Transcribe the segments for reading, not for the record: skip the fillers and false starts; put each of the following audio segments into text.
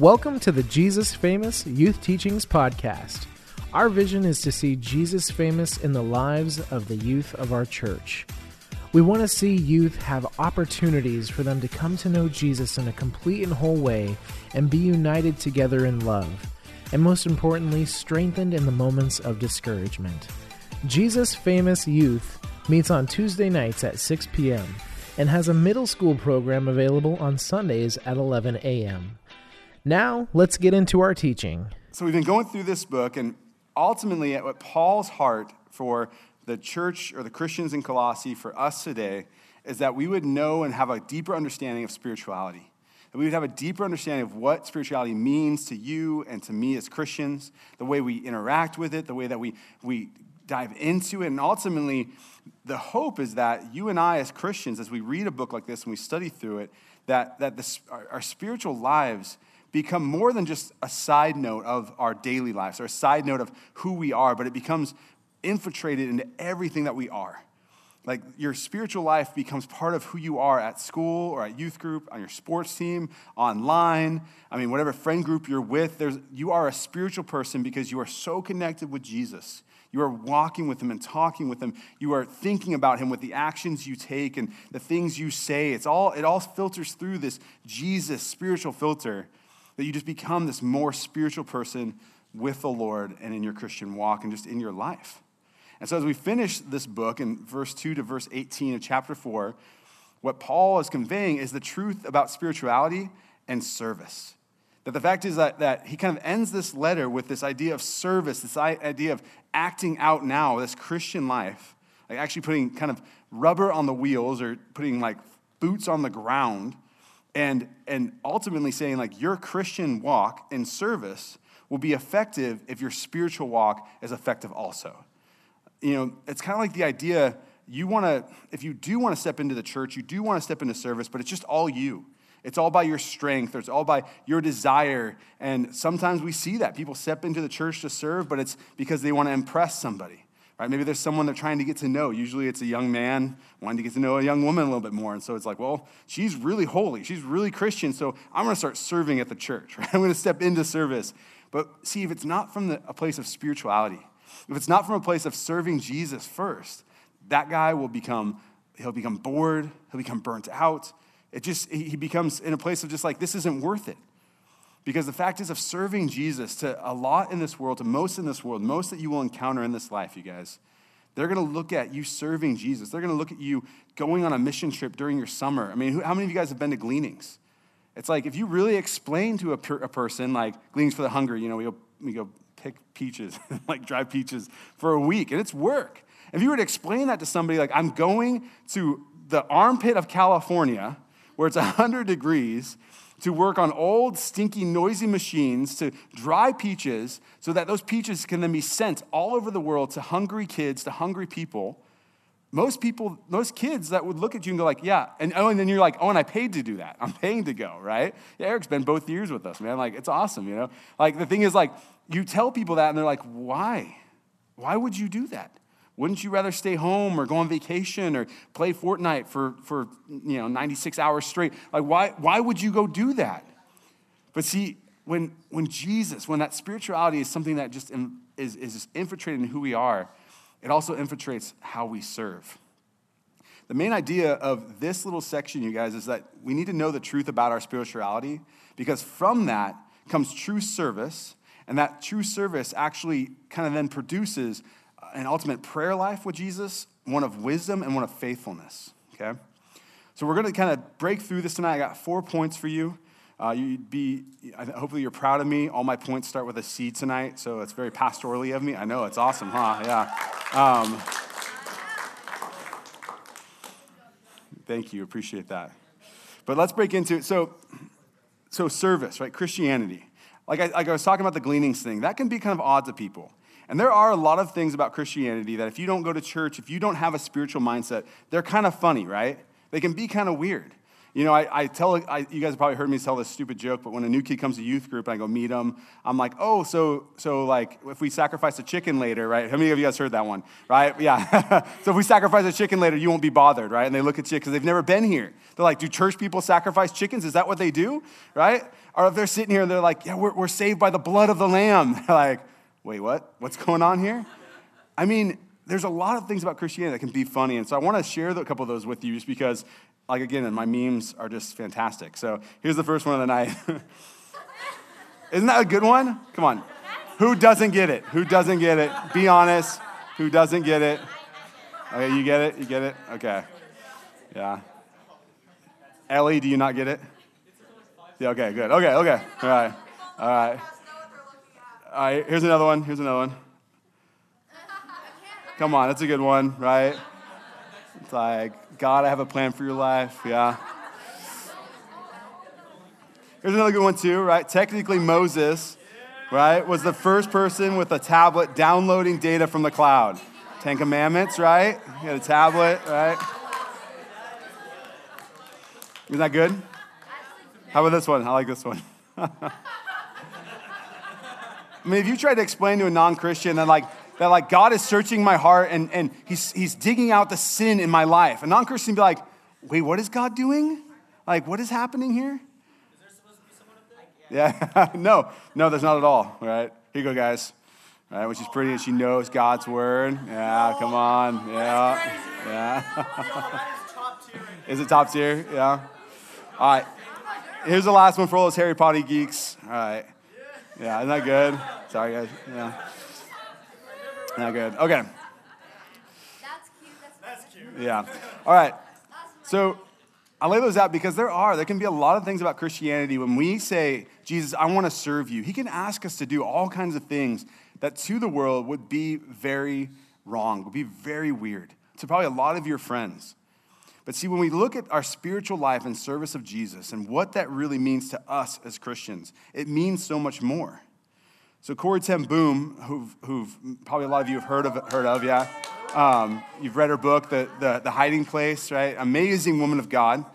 Welcome to the Jesus Famous Youth Teachings Podcast. Our vision is to see Jesus famous in the lives of the youth of our church. We want to see youth have opportunities for them to come to know Jesus in a complete and whole way and be united together in love, and most importantly, strengthened in the moments of discouragement. Jesus Famous Youth meets on Tuesday nights at 6 p.m. and has a middle school program available on Sundays at 11 a.m. Now, let's get into our teaching. So we've been going through this book, and ultimately at what Paul's heart for the church or the Christians in Colossae for us today is that we would know and have a deeper understanding of spirituality. That we would have a deeper understanding of what spirituality means to you and to me as Christians, the way we interact with it, the way that we dive into it. And ultimately, the hope is that you and I as Christians, as we read a book like this and we study through it, that our spiritual lives become more than just a side note of our daily lives or a side note of who we are, but it becomes infiltrated into everything that we are. Like your spiritual life becomes part of who you are at school or at youth group, on your sports team, online. I mean, whatever friend group you're with, you are a spiritual person because you are so connected with Jesus. You are walking with him and talking with him. You are thinking about him with the actions you take and the things you say. It all filters through this Jesus spiritual filter that you just become this more spiritual person with the Lord and in your Christian walk and just in your life. And so as we finish this book in verse 2 to verse 18 of chapter 4, what Paul is conveying is the truth about spirituality and service. That the fact is that he kind of ends this letter with this idea of service, this idea of acting out now, this Christian life, like actually putting kind of rubber on the wheels or putting like boots on the ground and ultimately saying like your Christian walk in service will be effective if your spiritual walk is effective also. You know, it's kind of like the idea if you do want to step into the church, you do want to step into service, but it's just all you. It's all by your strength, or it's all by your desire. And sometimes we see that. People step into the church to serve, but it's because they want to impress somebody, right? Maybe there's someone they're trying to get to know. Usually it's a young man wanting to get to know a young woman a little bit more. And so it's like, well, she's really holy. She's really Christian, so I'm going to start serving at the church, right? I'm going to step into service. But see, if it's not from a place of spirituality, if it's not from a place of serving Jesus first, that guy he'll become bored, he'll become burnt out. He becomes in a place of just like, this isn't worth it. Because the fact is of serving Jesus to a lot in this world, to most in this world, most that you will encounter in this life, you guys, they're going to look at you serving Jesus. They're going to look at you going on a mission trip during your summer. I mean, how many of you guys have been to gleanings? It's like, if you really explain to a person, like gleanings for the hungry, you know, we go pick peaches, like dry peaches for a week, and it's work. If you were to explain that to somebody, like I'm going to the armpit of California, where it's 100 degrees, to work on old, stinky, noisy machines to dry peaches so that those peaches can then be sent all over the world to hungry kids, to hungry people. Most kids that would look at you and go like, yeah. And then you're like, oh, and I paid to do that. I'm paying to go, right? Yeah, Eric's been both years with us, man. Like, it's awesome, you know? Like, the thing is, like, you tell people that, and they're like, why? Why would you do that? Wouldn't you rather stay home or go on vacation or play Fortnite for you know 96 hours straight? Like why would you go do that? But see, when that spirituality is something that just is just infiltrated in who we are, it also infiltrates how we serve. The main idea of this little section, you guys, is that we need to know the truth about our spirituality, because from that comes true service, and that true service actually kind of then produces an ultimate prayer life with Jesus, one of wisdom and one of faithfulness, okay? So we're going to kind of break through this tonight. I got 4 points for you. Hopefully you're proud of me. All my points start with a C tonight, so it's very pastorally of me. I know, it's awesome, huh? Yeah. Thank you, appreciate that. But let's break into it. So service, right? Christianity. Like I was talking about the gleanings thing. That can be kind of odd to people. And there are a lot of things about Christianity that if you don't go to church, if you don't have a spiritual mindset, they're kind of funny, right? They can be kind of weird. You know, I tell you guys have probably heard me tell this stupid joke, but when a new kid comes to youth group and I go meet him, I'm like, oh, so like if we sacrifice a chicken later, right? How many of you guys heard that one, right? Yeah. So if we sacrifice a chicken later, you won't be bothered, right? And they look at you because they've never been here. They're like, do church people sacrifice chickens? Is that what they do, right? Or if they're sitting here and they're like, yeah, we're saved by the blood of the lamb. They're like, wait, what? What's going on here? I mean, there's a lot of things about Christianity that can be funny. And so I want to share a couple of those with you just because, like, again, my memes are just fantastic. So here's the first one of the night. Isn't that a good one? Come on. Who doesn't get it? Who doesn't get it? Be honest. Who doesn't get it? Okay, you get it? You get it? Okay. Yeah. Ellie, do you not get it? Yeah, okay, good. Okay. All right. Here's another one. Come on, that's a good one, right? It's like, God, I have a plan for your life, yeah. Here's another good one too, right? Technically Moses, right, was the first person with a tablet downloading data from the cloud. 10 Commandments, right? He had a tablet, right? Isn't that good? How about this one? I like this one. I mean, if you try to explain to a non-Christian that God is searching my heart and he's digging out the sin in my life, a non-Christian would be like, wait, what is God doing? Like, what is happening here? Is there supposed to be someone up there? Yeah. No, there's not at all. All right, here you go, guys. All right, which is pretty, and she knows God's word. Yeah, come on. Yeah. Is it top tier? Yeah. All right. Here's the last one for all those Harry Potter geeks. All right. Yeah, isn't that good? Sorry, guys. Yeah. Not good. Okay. That's cute. Yeah. All right. So I lay those out because there can be a lot of things about Christianity. When we say, Jesus, I want to serve you, he can ask us to do all kinds of things that to the world would be very wrong, would be very weird to probably a lot of your friends. But see, when we look at our spiritual life in service of Jesus and what that really means to us as Christians, it means so much more. So Corrie Ten Boom, who've probably a lot of you have heard of, yeah. You've read her book, The Hiding Place, right? Amazing woman of God.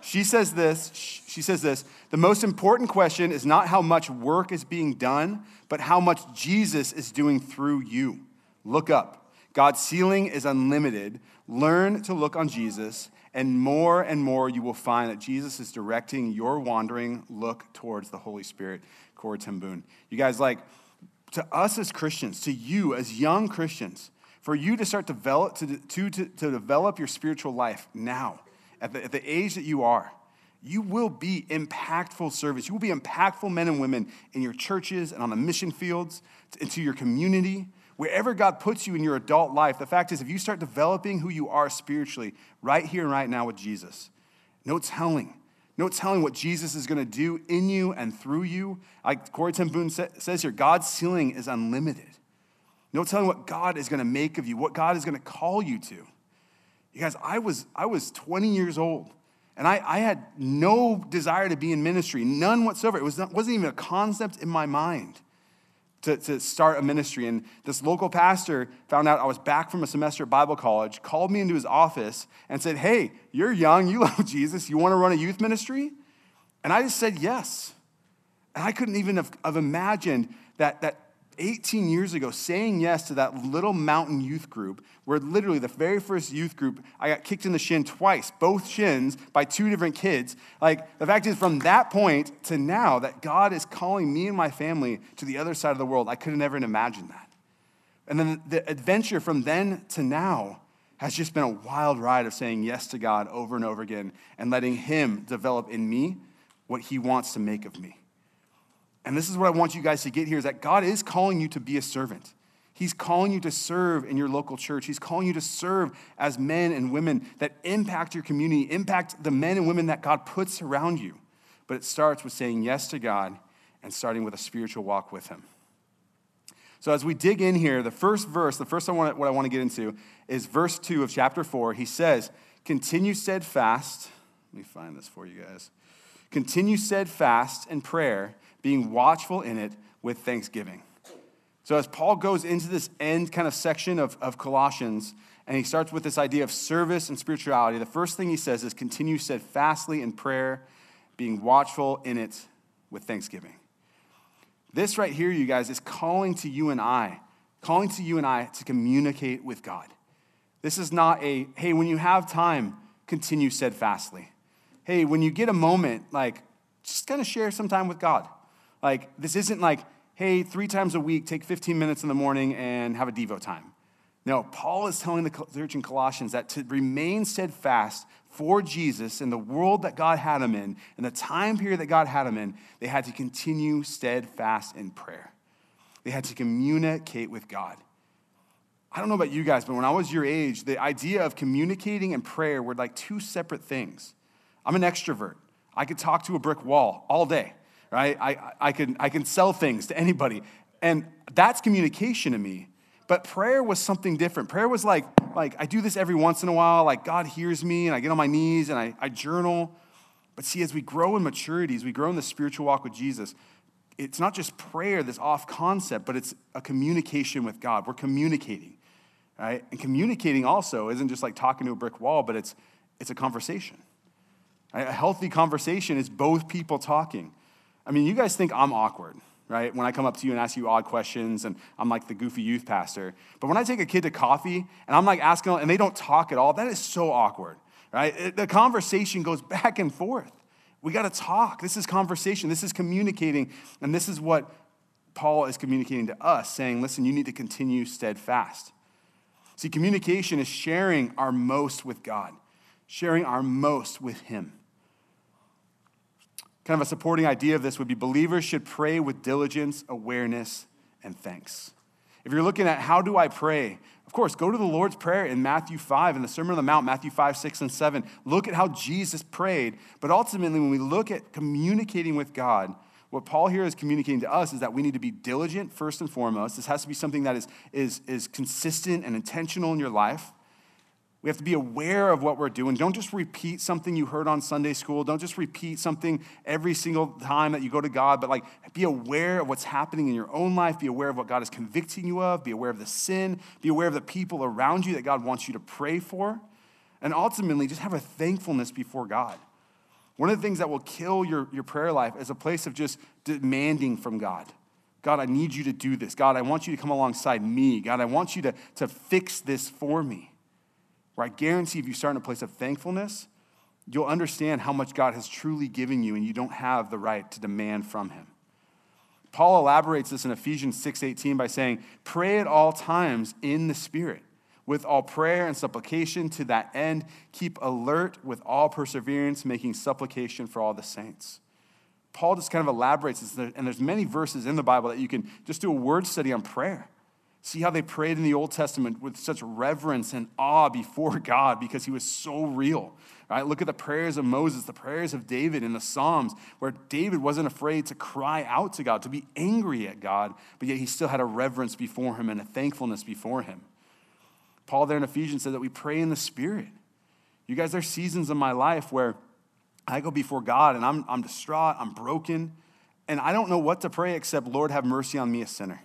She says this, the most important question is not how much work is being done, but how much Jesus is doing through you. Look up. God's ceiling is unlimited. Learn to look on Jesus, and more you will find that Jesus is directing your wandering look towards the Holy Spirit. Corrie Ten Boom. You guys, like, to us as Christians, to you as young Christians, for you to start to develop your spiritual life now, at the age that you are, you will be impactful service. You will be impactful men and women in your churches and on the mission fields, into your community. Wherever God puts you in your adult life, the fact is, if you start developing who you are spiritually right here and right now with Jesus, no telling what Jesus is going to do in you and through you. Like Corrie Ten Boom says here, God's ceiling is unlimited. No telling what God is going to make of you, what God is going to call you to. You guys, I was 20 years old, and I had no desire to be in ministry, none whatsoever. It wasn't even a concept in my mind to start a ministry. And this local pastor found out I was back from a semester at Bible college, called me into his office and said, hey, you're young, you love Jesus, you want to run a youth ministry? And I just said yes. And I couldn't even have imagined that 18 years ago, saying yes to that little mountain youth group, where literally the very first youth group, I got kicked in the shin twice, both shins, by two different kids. Like, the fact is, from that point to now, that God is calling me and my family to the other side of the world, I could have never imagined that. And then the adventure from then to now has just been a wild ride of saying yes to God over and over again and letting him develop in me what he wants to make of me. And this is what I want you guys to get here, is that God is calling you to be a servant. He's calling you to serve in your local church. He's calling you to serve as men and women that impact your community, impact the men and women that God puts around you. But it starts with saying yes to God and starting with a spiritual walk with him. So as we dig in here, what I want to get into is verse 2 of chapter 4. He says, continue steadfast. Let me find this for you guys. Continue steadfast in prayer, being watchful in it with thanksgiving. So as Paul goes into this end kind of section of Colossians, and he starts with this idea of service and spirituality, the first thing he says is continue steadfastly in prayer, being watchful in it with thanksgiving. This right here, you guys, is calling to you and I to communicate with God. This is not a, hey, when you have time, continue steadfastly. Hey, when you get a moment, like, just kind of share some time with God. Like, this isn't like, hey, 3 times a week, take 15 minutes in the morning and have a devo time. No, Paul is telling the church in Colossians that to remain steadfast for Jesus in the world that God had him in and the time period that God had him in, they had to continue steadfast in prayer. They had to communicate with God. I don't know about you guys, but when I was your age, the idea of communicating and prayer were like 2 separate things. I'm an extrovert. I could talk to a brick wall all day, right? I can sell things to anybody. And that's communication to me. But prayer was something different. Prayer was like I do this every once in a while, like God hears me, and I get on my knees, and I journal. But see, as we grow in maturity, as we grow in the spiritual walk with Jesus, it's not just prayer, this off concept, but it's a communication with God. We're communicating, right? And communicating also isn't just like talking to a brick wall, but it's a conversation. Right? A healthy conversation is both people talking. I mean, you guys think I'm awkward, right? When I come up to you and ask you odd questions, and I'm like the goofy youth pastor. But when I take a kid to coffee, and I'm like asking, and they don't talk at all, that is so awkward, right? The conversation goes back and forth. We got to talk. This is conversation. This is communicating. And this is what Paul is communicating to us, saying, listen, you need to continue steadfast. See, communication is sharing our most with God, sharing our most with him. Kind of a supporting idea of this would be believers should pray with diligence, awareness, and thanks. If you're looking at how do I pray, of course, go to the Lord's Prayer in Matthew 5, in the Sermon on the Mount, Matthew 5, 6, and 7. Look at how Jesus prayed. But ultimately, when we look at communicating with God, what Paul here is communicating to us is that we need to be diligent first and foremost. This has to be something that is consistent and intentional in your life. We have to be aware of what we're doing. Don't just repeat something you heard on Sunday school. Don't just repeat something every single time that you go to God, but like be aware of what's happening in your own life. Be aware of what God is convicting you of. Be aware of the sin. Be aware of the people around you that God wants you to pray for. And ultimately, just have a thankfulness before God. One of the things that will kill your prayer life is a place of just demanding from God. God, I need you to do this. God, I want you to come alongside me. God, I want you to fix this for me. Where I guarantee if you start in a place of thankfulness, you'll understand how much God has truly given you and you don't have the right to demand from him. Paul elaborates this in Ephesians 6:18 by saying, pray at all times in the Spirit, with all prayer and supplication to that end, keep alert with all perseverance, making supplication for all the saints. Paul just kind of elaborates this, and there's many verses in the Bible that you can just do a word study on prayer. See how they prayed in the Old Testament with such reverence and awe before God because he was so real. Right? Look at the prayers of Moses, the prayers of David in the Psalms, where David wasn't afraid to cry out to God, to be angry at God, but yet he still had a reverence before him and a thankfulness before him. Paul there in Ephesians said that we pray in the Spirit. You guys, there are seasons in my life where I go before God and I'm distraught, I'm broken, and I don't know what to pray except, Lord, have mercy on me, a sinner.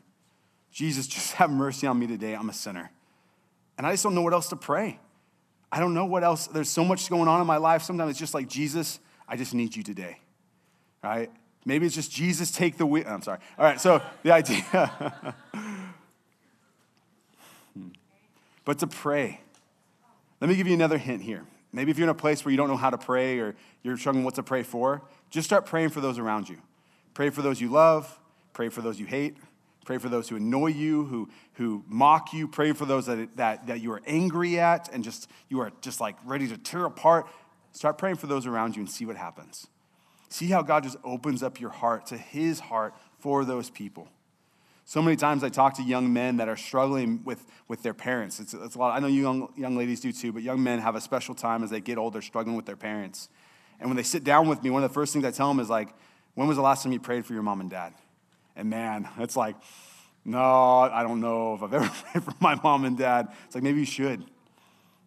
Jesus, just have mercy on me today. I'm a sinner. And I just don't know what else to pray. I don't know what else. There's so much going on in my life. Sometimes it's just like, Jesus, I just need you today, right? Maybe it's just, Jesus, take the wheel. I'm sorry. All right, so the idea. But to pray. Let me give you another hint here. Maybe if you're in a place where you don't know how to pray or you're struggling what to pray for, just start praying for those around you. Pray for those you love. Pray for those you hate. Pray for those who annoy you, who mock you. Pray for those that you are angry at and just you are just like ready to tear apart. Start praying for those around you and see what happens. See how God just opens up your heart to his heart for those people. So many times I talk to young men that are struggling with their parents. It's a lot. I know you young ladies do too, but young men have a special time as they get older struggling with their parents. And when they sit down with me, one of the first things I tell them is like, when was the last time you prayed for your mom and dad? And man, it's like, no, I don't know if I've ever prayed for my mom and dad. It's like, maybe you should.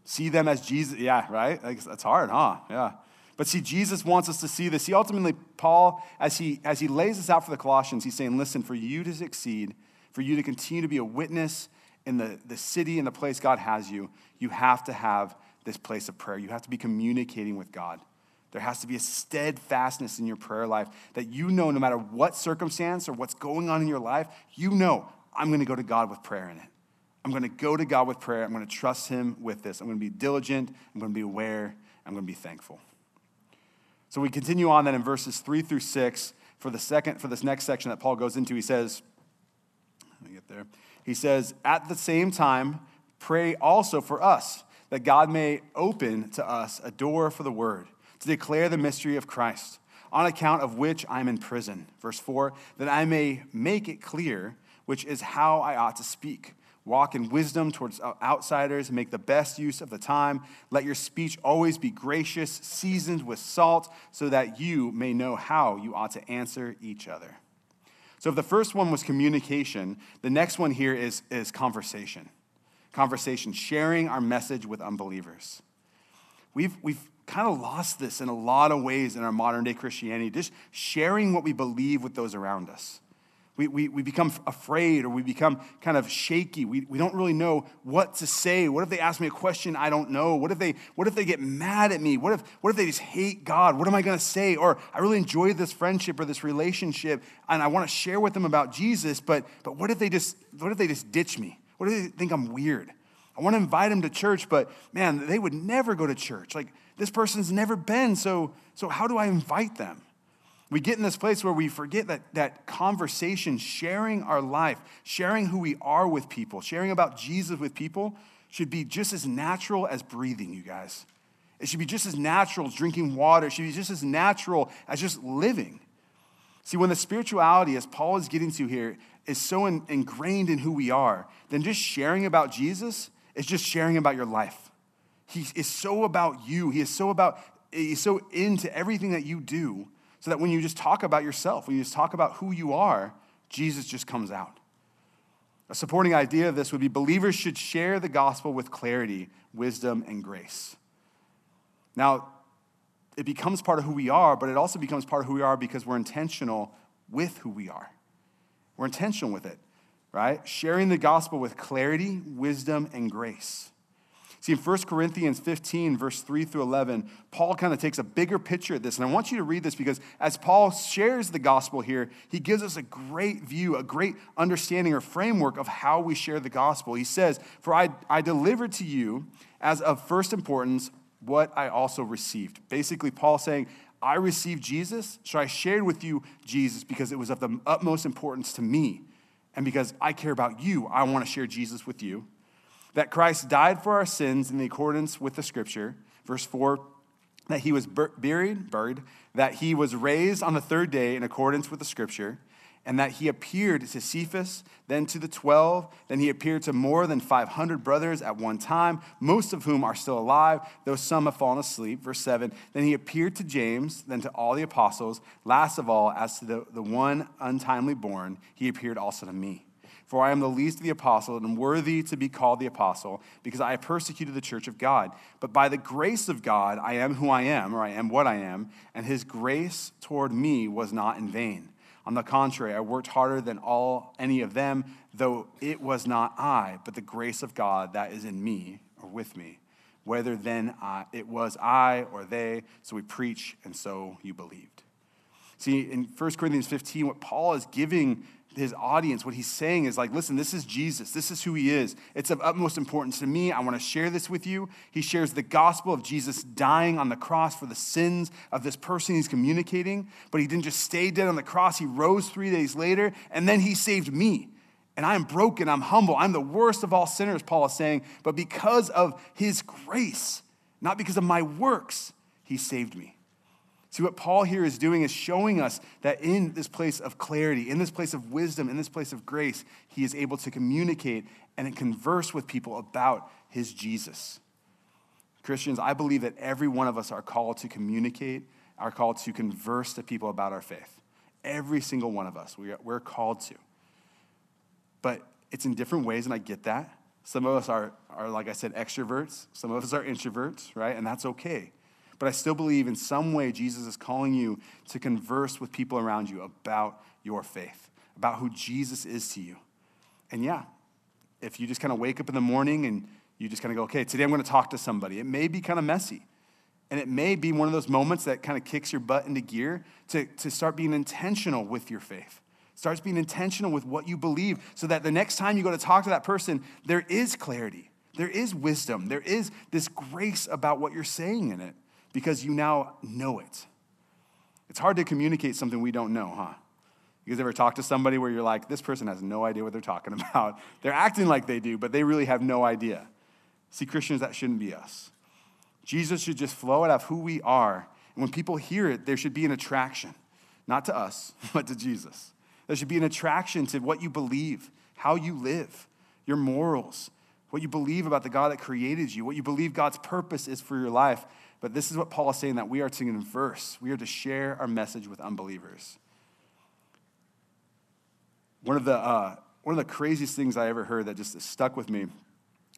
See them as Jesus. Yeah, right? Like, that's hard, huh? Yeah. But see, Jesus wants us to see this. See, ultimately, Paul, as he lays this out for the Colossians, he's saying, listen, for you to succeed, for you to continue to be a witness in the city and the place God has you, you have to have this place of prayer. You have to be communicating with God. There has to be a steadfastness in your prayer life that you know no matter what circumstance or what's going on in your life, you know, I'm going to go to God with prayer in it. I'm going to go to God with prayer. I'm going to trust him with this. I'm going to be diligent. I'm going to be aware. I'm going to be thankful. So we continue on then in verses 3-6 for this next section that Paul goes into. He says, let me get there. He says, at the same time, pray also for us, that God may open to us a door for the word, to declare the mystery of Christ, on account of which I'm in prison. Verse 4, that I may make it clear, which is how I ought to speak. Walk in wisdom towards outsiders, make the best use of the time. Let your speech always be gracious, seasoned with salt, so that you may know how you ought to answer each other. So if the first one was communication, the next one here is conversation. Conversation, sharing our message with unbelievers. We've kind of lost this in a lot of ways in our modern day Christianity, just sharing what we believe with those around us. We become afraid, or we become kind of shaky. We don't really know what to say. What if they ask me a question I don't know? What if they get mad at me? What if they just hate God? What am I going to say? Or I really enjoy this friendship or this relationship, and I want to share with them about Jesus, but what if they just ditch me? What if they think I'm weird? I want to invite them to church, but man, they would never go to church. Like, this person's never been, so how do I invite them? We get in this place where we forget that conversation, sharing our life, sharing who we are with people, sharing about Jesus with people should be just as natural as breathing, you guys. It should be just as natural as drinking water. It should be just as natural as just living. See, when the spirituality, as Paul is getting to here, is so ingrained in who we are, then just sharing about Jesus is just sharing about your life. He is so about you. He's so into everything that you do, so that when you just talk about yourself, when you just talk about who you are, Jesus just comes out. A supporting idea of this would be believers should share the gospel with clarity, wisdom, and grace. Now, it becomes part of who we are, but it also becomes part of who we are because we're intentional with who we are. We're intentional with it, right? Sharing the gospel with clarity, wisdom, and grace. See, in 1 Corinthians 15, verse 3-11, Paul kind of takes a bigger picture of this. And I want you to read this because as Paul shares the gospel here, he gives us a great view, a great understanding or framework of how we share the gospel. He says, for I delivered to you as of first importance what I also received. Basically, Paul saying, I received Jesus, so I shared with you Jesus because it was of the utmost importance to me. And because I care about you, I want to share Jesus with you. That Christ died for our sins in accordance with the scripture. Verse 4, that he was buried, that he was raised on the third day in accordance with the scripture, and that he appeared to Cephas, then to the 12, then he appeared to more than 500 brothers at one time, most of whom are still alive, though some have fallen asleep. Verse 7, then he appeared to James, then to all the apostles. Last of all, as to the one untimely born, he appeared also to me. For I am the least of the apostles and worthy to be called the apostle because I have persecuted the church of God. But by the grace of God, I am who I am, or I am what I am, and his grace toward me was not in vain. On the contrary, I worked harder than any of them, though it was not I, but the grace of God that is in me or with me. Whether then it was I or they, so we preach and so you believed. See, in 1 Corinthians 15, what Paul is giving his audience, what he's saying is like, listen, this is Jesus. This is who he is. It's of utmost importance to me. I want to share this with you. He shares the gospel of Jesus dying on the cross for the sins of this person he's communicating, but he didn't just stay dead on the cross. He rose 3 days later, and then he saved me. And I am broken. I'm humble. I'm the worst of all sinners, Paul is saying, but because of his grace, not because of my works, he saved me. See, what Paul here is doing is showing us that in this place of clarity, in this place of wisdom, in this place of grace, he is able to communicate and converse with people about his Jesus. Christians, I believe that every one of us are called to communicate, are called to converse to people about our faith. Every single one of us, we're called to. But it's in different ways, and I get that. Some of us are, like I said, extroverts. Some of us are introverts, right? And that's okay. But I still believe in some way Jesus is calling you to converse with people around you about your faith, about who Jesus is to you. And yeah, if you just kind of wake up in the morning and you just kind of go, okay, today I'm going to talk to somebody, it may be kind of messy. And it may be one of those moments that kind of kicks your butt into gear to start being intentional with your faith. Starts being intentional with what you believe so that the next time you go to talk to that person, there is clarity. There is wisdom. There is this grace about what you're saying in it because you now know it. It's hard to communicate something we don't know, huh? You guys ever talk to somebody where you're like, this person has no idea what they're talking about. They're acting like they do, but they really have no idea. See, Christians, that shouldn't be us. Jesus should just flow out of who we are. And when people hear it, there should be an attraction, not to us, but to Jesus. There should be an attraction to what you believe, how you live, your morals, what you believe about the God that created you, what you believe God's purpose is for your life. But this is what Paul is saying, that we are to converse. We are to share our message with unbelievers. One of the craziest things I ever heard that just stuck with me,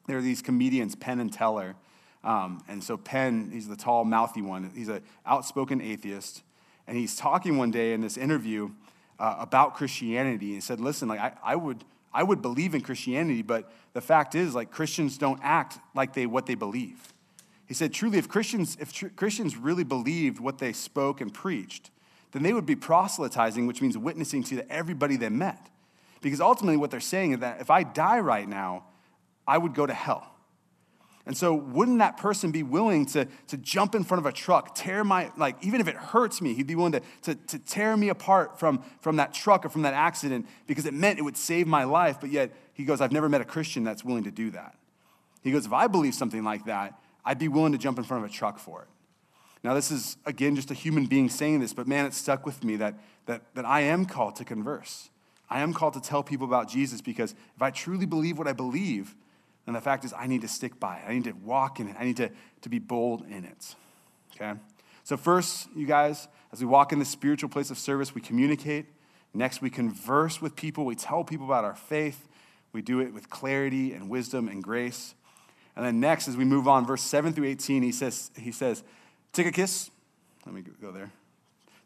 there are these comedians, Penn and Teller. And so Penn, he's the tall, mouthy one. He's an outspoken atheist. And he's talking one day in this interview about Christianity. He said, listen, like I would believe in Christianity, but the fact is, like, Christians don't act like what they believe. He said, truly, if Christians really believed what they spoke and preached, then they would be proselytizing, which means witnessing to everybody they met. Because ultimately what they're saying is that if I die right now, I would go to hell. And so wouldn't that person be willing to jump in front of a truck, even if it hurts me, he'd be willing to tear me apart from that truck or from that accident because it meant it would save my life. But yet he goes, I've never met a Christian that's willing to do that. He goes, if I believe something like that, I'd be willing to jump in front of a truck for it. Now this is, again, just a human being saying this, but man, it stuck with me that I am called to converse. I am called to tell people about Jesus because if I truly believe what I believe, and the fact is, I need to stick by it. I need to walk in it. I need to be bold in it, okay? So first, you guys, as we walk in the spiritual place of service, we communicate. Next, we converse with people. We tell people about our faith. We do it with clarity and wisdom and grace. And then next, as we move on, verse 7 through 18, he says, Tychicus, let me go there.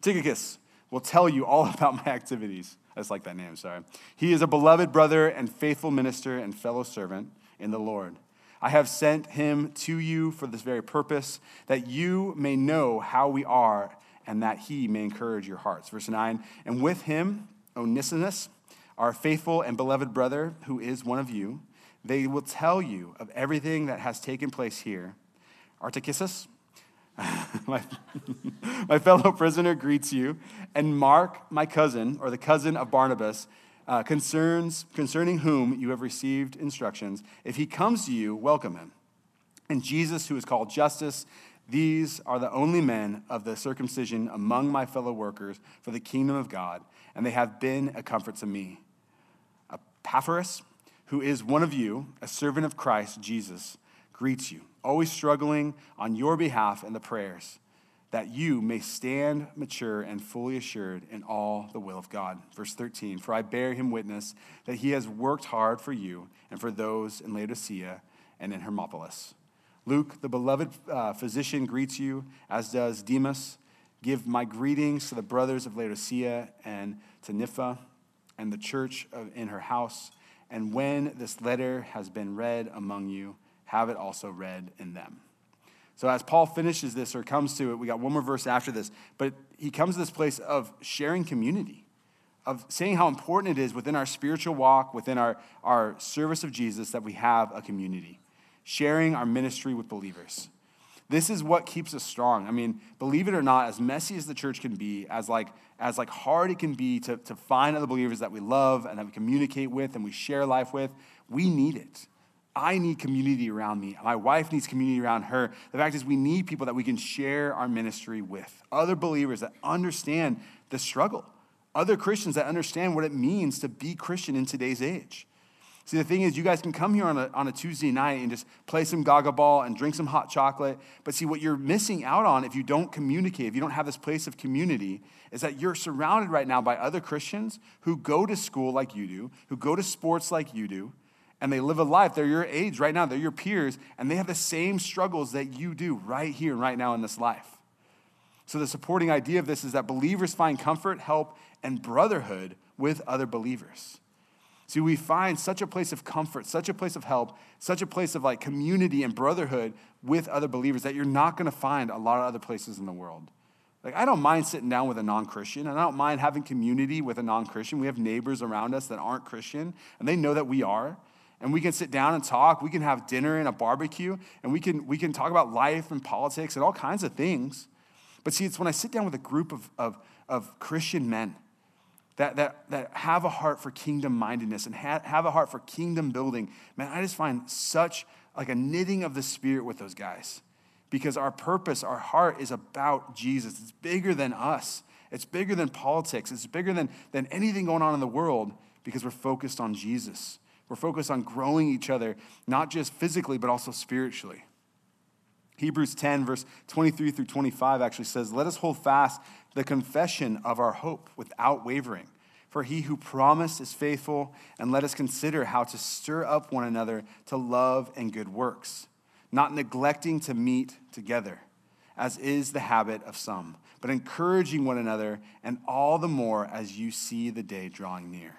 Tychicus will tell you all about my activities. I just like that name, sorry. He is a beloved brother and faithful minister and fellow servant in the Lord. I have sent him to you for this very purpose, that you may know how we are and that he may encourage your hearts. Verse 9, and with him, Onesimus, our faithful and beloved brother, who is one of you, they will tell you of everything that has taken place here. Aristarchus, my fellow prisoner, greets you, and Mark, my cousin, or the cousin of Barnabas, concerning whom you have received instructions. If he comes to you, welcome him. And Jesus, who is called Justus, these are the only men of the circumcision among my fellow workers for the kingdom of God, and they have been a comfort to me. Epaphras, who is one of you, a servant of Christ Jesus, greets you, always struggling on your behalf in the prayers, that you may stand mature and fully assured in all the will of God. Verse 13, for I bear him witness that he has worked hard for you and for those in Laodicea and in Hermopolis. Luke, the beloved physician, greets you, as does Demas. Give my greetings to the brothers of Laodicea and to Nympha and the church in her house. And when this letter has been read among you, have it also read in them. So as Paul finishes this or comes to it, we got one more verse after this, but he comes to this place of sharing community, of saying how important it is within our spiritual walk, within our service of Jesus, that we have a community, sharing our ministry with believers. This is what keeps us strong. I mean, believe it or not, as messy as the church can be, as hard it can be to find other believers that we love and that we communicate with and we share life with, we need it. I need community around me. My wife needs community around her. The fact is, we need people that we can share our ministry with, other believers that understand the struggle, other Christians that understand what it means to be Christian in today's age. See, the thing is, you guys can come here on a Tuesday night and just play some gaga ball and drink some hot chocolate. But see, what you're missing out on if you don't communicate, if you don't have this place of community, is that you're surrounded right now by other Christians who go to school like you do, who go to sports like you do, and they live a life, they're your age right now, they're your peers, and they have the same struggles that you do right here, right now in this life. So the supporting idea of this is that believers find comfort, help, and brotherhood with other believers. See, we find such a place of comfort, such a place of help, such a place of like community and brotherhood with other believers that you're not going to find a lot of other places in the world. Like, I don't mind sitting down with a non-Christian, and I don't mind having community with a non-Christian. We have neighbors around us that aren't Christian, and they know that we are. And we can sit down and talk. We can have dinner and a barbecue, and we can talk about life and politics and all kinds of things. But see, it's when I sit down with a group of Christian men that have a heart for kingdom-mindedness and have a heart for kingdom building, man, I just find such like a knitting of the spirit with those guys. Because our purpose, our heart is about Jesus. It's bigger than us. It's bigger than politics. It's bigger than anything going on in the world, because we're focused on Jesus. We're focused on growing each other, not just physically, but also spiritually. Hebrews 10, verse 23 through 25 actually says, "Let us hold fast the confession of our hope without wavering. For he who promised is faithful, and let us consider how to stir up one another to love and good works, not neglecting to meet together, as is the habit of some, but encouraging one another, and all the more as you see the day drawing near."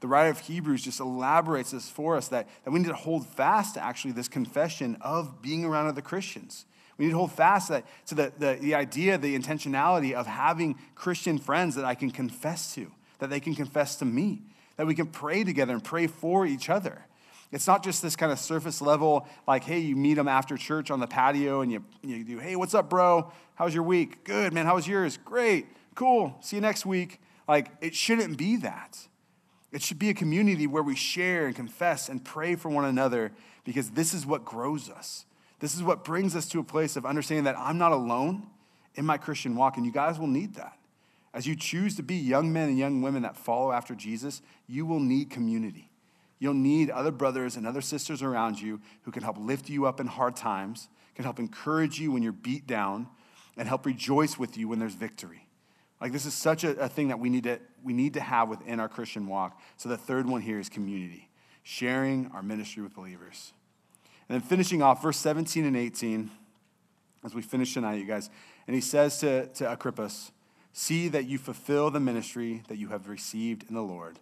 The writer of Hebrews just elaborates this for us, that we need to hold fast to actually this confession of being around other Christians. We need to hold fast to the idea, the intentionality of having Christian friends that I can confess to, that they can confess to me, that we can pray together and pray for each other. It's not just this kind of surface level, like, hey, you meet them after church on the patio and you do, hey, what's up, bro? How's your week? Good, man. How was yours? Great. Cool. See you next week. Like, it shouldn't be that. It should be a community where we share and confess and pray for one another, because this is what grows us. This is what brings us to a place of understanding that I'm not alone in my Christian walk, and you guys will need that. As you choose to be young men and young women that follow after Jesus, you will need community. You'll need other brothers and other sisters around you who can help lift you up in hard times, can help encourage you when you're beat down, and help rejoice with you when there's victory. Like, this is such a thing that we need to have within our Christian walk. So the third one here is community, sharing our ministry with believers. And then finishing off, verse 17 and 18, as we finish tonight, you guys. And he says to Archippus, "See that you fulfill the ministry that you have received in the Lord."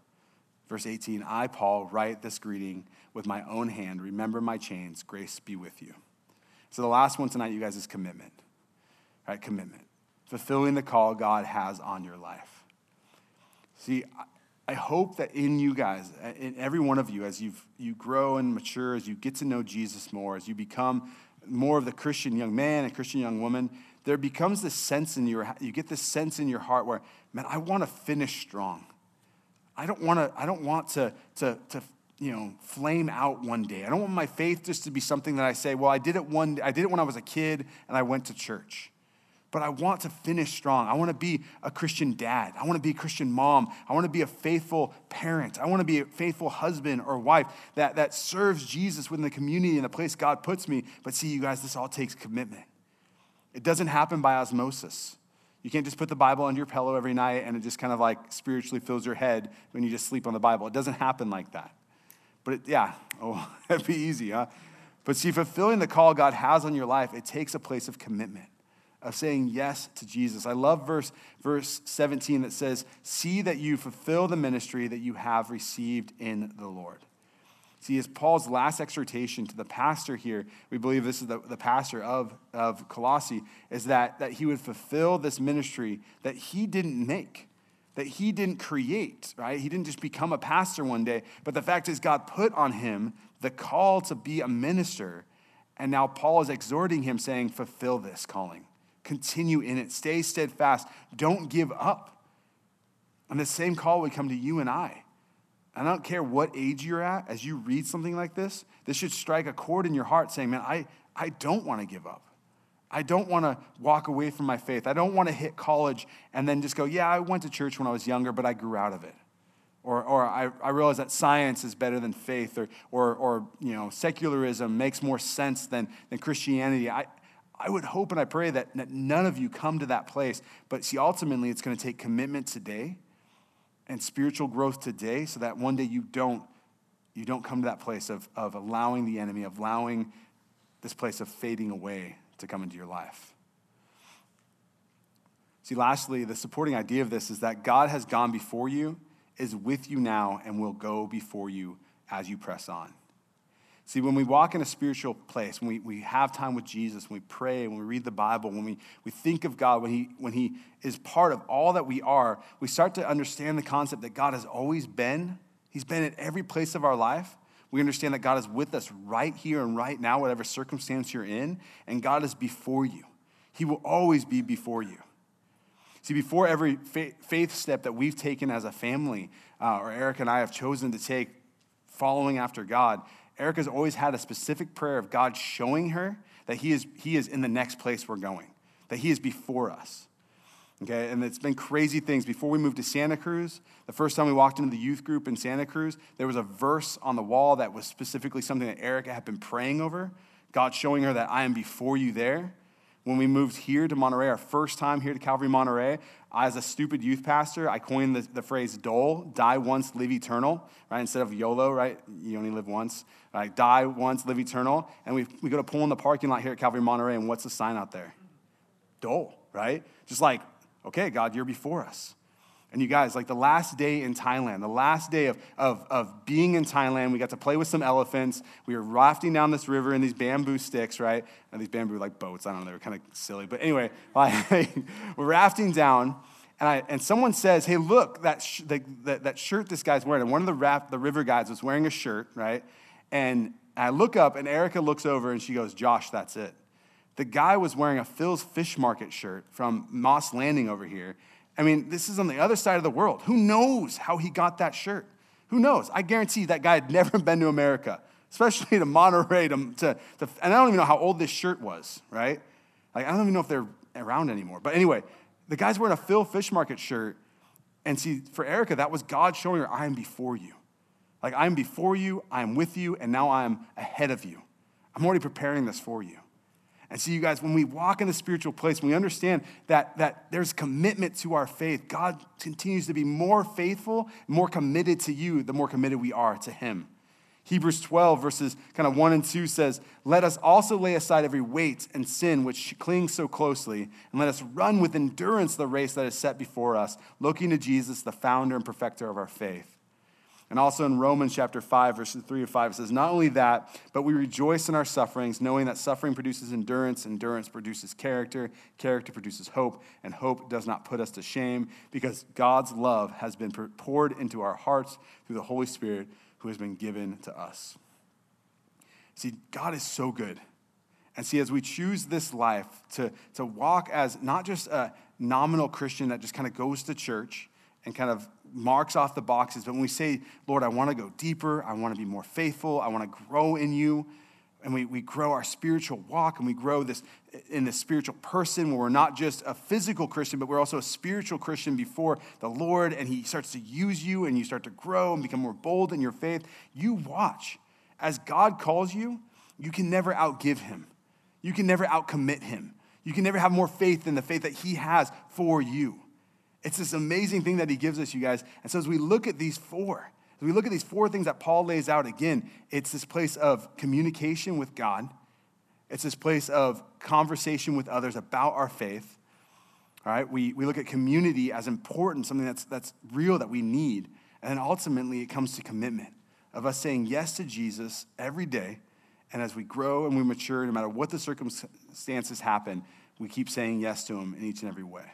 Verse 18, "I, Paul, write this greeting with my own hand. Remember my chains. Grace be with you." So the last one tonight, you guys, is commitment. All right, commitment. Fulfilling the call God has on your life. See, I hope that in you guys, in every one of you, as you grow and mature, as you get to know Jesus more, as you become more of the Christian young man and Christian young woman, there becomes this sense in you get this sense in your heart where, man, I want to finish strong. I don't want to flame out one day. I don't want my faith just to be something that I say, well, I did it when I was a kid and I went to church. But I want to finish strong. I want to be a Christian dad. I want to be a Christian mom. I want to be a faithful parent. I want to be a faithful husband or wife that serves Jesus within the community and the place God puts me. But see, you guys, this all takes commitment. It doesn't happen by osmosis. You can't just put the Bible under your pillow every night and it just kind of like spiritually fills your head when you just sleep on the Bible. It doesn't happen like that. But that'd be easy, huh? But see, fulfilling the call God has on your life, it takes a place of commitment, of saying yes to Jesus. I love verse 17 that says, "See that you fulfill the ministry that you have received in the Lord." See, as Paul's last exhortation to the pastor here, we believe this is the pastor of Colossae, is that he would fulfill this ministry that he didn't make, that he didn't create, right? He didn't just become a pastor one day, but the fact is God put on him the call to be a minister, and now Paul is exhorting him saying, fulfill this calling. Continue in it. Stay steadfast. Don't give up. And the same call would come to you and I. And I don't care what age you're at, as you read something like this, this should strike a chord in your heart saying, man, I don't want to give up. I don't want to walk away from my faith. I don't want to hit college and then just go, yeah, I went to church when I was younger, but I grew out of it. Or I realize that science is better than faith, or secularism makes more sense than Christianity. I would hope and I pray that none of you come to that place. But see, ultimately, it's going to take commitment today and spiritual growth today so that one day you don't come to that place of allowing the enemy, of allowing this place of fading away to come into your life. See, lastly, the supporting idea of this is that God has gone before you is with you now and will go before you as you press on. See, when we walk in a spiritual place, when we have time with Jesus, when we pray, when we read the Bible, when we think of God, when he is part of all that we are, we start to understand the concept that God has always been. He's been at every place of our life. We understand that God is with us right here and right now, whatever circumstance you're in, and God is before you. He will always be before you. See, before every faith step that we've taken as a family, or Eric and I have chosen to take following after God, Erica's always had a specific prayer of God showing her that he is in the next place we're going, that he is before us. Okay, and it's been crazy things. Before we moved to Santa Cruz, the first time we walked into the youth group in Santa Cruz, there was a verse on the wall that was specifically something that Erica had been praying over, God showing her that I am before you there. When we moved here to Monterey, our first time here to Calvary Monterey, as a stupid youth pastor, I coined the phrase "dole," die once, live eternal, right? Instead of YOLO, right? You only live once. Right? Die once, live eternal. And we go to pull in the parking lot here at Calvary Monterey, and what's the sign out there? Dole, right? Just like, okay, God, you're before us. And you guys, like the last day in Thailand, the last day of being in Thailand, we got to play with some elephants. We were rafting down this river in these bamboo sticks, right? And these bamboo, like, boats. I don't know, they were kind of silly. But anyway, like, we're rafting down, and someone says, hey, look, that shirt this guy's wearing. And one of the river guides was wearing a shirt, right? And I look up, and Erica looks over, and she goes, Josh, that's it. The guy was wearing a Phil's Fish Market shirt from Moss Landing over here. I mean, this is on the other side of the world. Who knows how he got that shirt? Who knows? I guarantee that guy had never been to America, especially to Monterey. And I don't even know how old this shirt was, right? Like, I don't even know if they're around anymore. But anyway, the guy's wearing a Phil Fish Market shirt. And see, for Erica, that was God showing her, I am before you. Like, I am before you, I am with you, and now I am ahead of you. I'm already preparing this for you. And so you guys, when we walk in a spiritual place, we understand that there's commitment to our faith. God continues to be more faithful, more committed to you, the more committed we are to him. Hebrews 12, verses kind of 1 and 2 says, let us also lay aside every weight and sin which clings so closely, and let us run with endurance the race that is set before us, looking to Jesus, the founder and perfecter of our faith. And also in Romans chapter 5, verses 3 to 5, it says, not only that, but we rejoice in our sufferings, knowing that suffering produces endurance, endurance produces character, character produces hope, and hope does not put us to shame, because God's love has been poured into our hearts through the Holy Spirit who has been given to us. See, God is so good. And see, as we choose this life to walk as not just a nominal Christian that just kind of goes to church and kind of marks off the boxes, but when we say, Lord, I want to go deeper, I want to be more faithful, I want to grow in you, and we grow our spiritual walk, and we grow this in this spiritual person where we're not just a physical Christian, but we're also a spiritual Christian before the Lord, and he starts to use you, and you start to grow and become more bold in your faith. You watch. As God calls you, you can never outgive him. You can never outcommit him. You can never have more faith than the faith that he has for you. It's this amazing thing that he gives us, you guys. And so as we look at these four things that Paul lays out again, it's this place of communication with God. It's this place of conversation with others about our faith. All right, we look at community as important, something that's real that we need. And then ultimately it comes to commitment of us saying yes to Jesus every day. And as we grow and we mature, no matter what the circumstances happen, we keep saying yes to him in each and every way.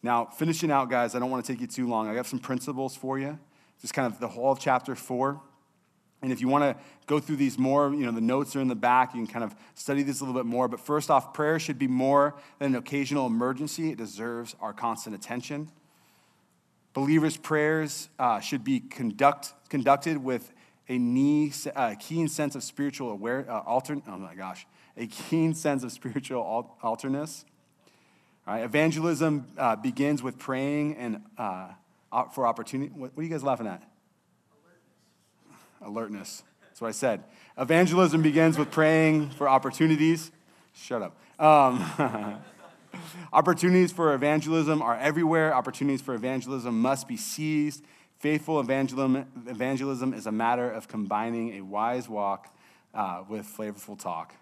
Now, finishing out, guys, I don't want to take you too long. I got some principles for you, just kind of the whole of chapter 4. And if you want to go through these more, you know, the notes are in the back. You can kind of study this a little bit more. But first off, prayer should be more than an occasional emergency. It deserves our constant attention. Believers' prayers should be conducted with a keen sense of spiritual alterness. Right, evangelism begins with praying and for opportunity. What are you guys laughing at? Alertness. That's what I said. Evangelism begins with praying for opportunities. Shut up. Opportunities for evangelism are everywhere. Opportunities for evangelism must be seized. Faithful evangelism is a matter of combining a wise walk with flavorful talk.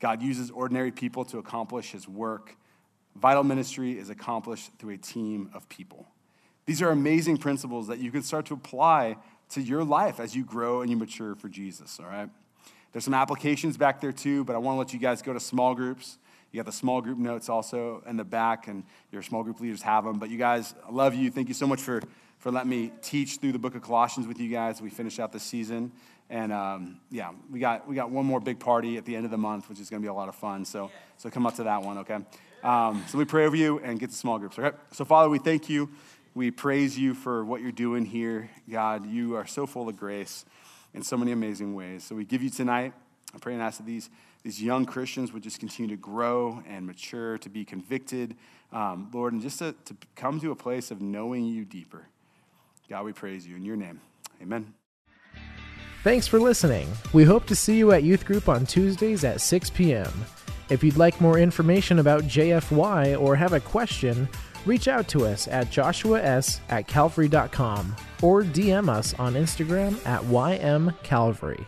God uses ordinary people to accomplish his work. Vital ministry is accomplished through a team of people. These are amazing principles that you can start to apply to your life as you grow and you mature for Jesus, all right? There's some applications back there too, but I want to let you guys go to small groups. You got the small group notes also in the back, and your small group leaders have them. But you guys, I love you. Thank you so much for letting me teach through the book of Colossians with you guys. We finished out this season. And we got one more big party at the end of the month, which is going to be a lot of fun. So come up to that one, okay? So we pray over you and get to small groups, all right? So Father, we thank you. We praise you for what you're doing here. God, you are so full of grace in so many amazing ways. So we give you tonight. I pray and ask that these young Christians would just continue to grow and mature, to be convicted, Lord, and just to come to a place of knowing you deeper. God, we praise you in your name. Amen. Thanks for listening. We hope to see you at youth group on Tuesdays at 6 p.m. If you'd like more information about JFY or have a question, reach out to us at joshuas@calvary.com or DM us on Instagram at ymcalvary.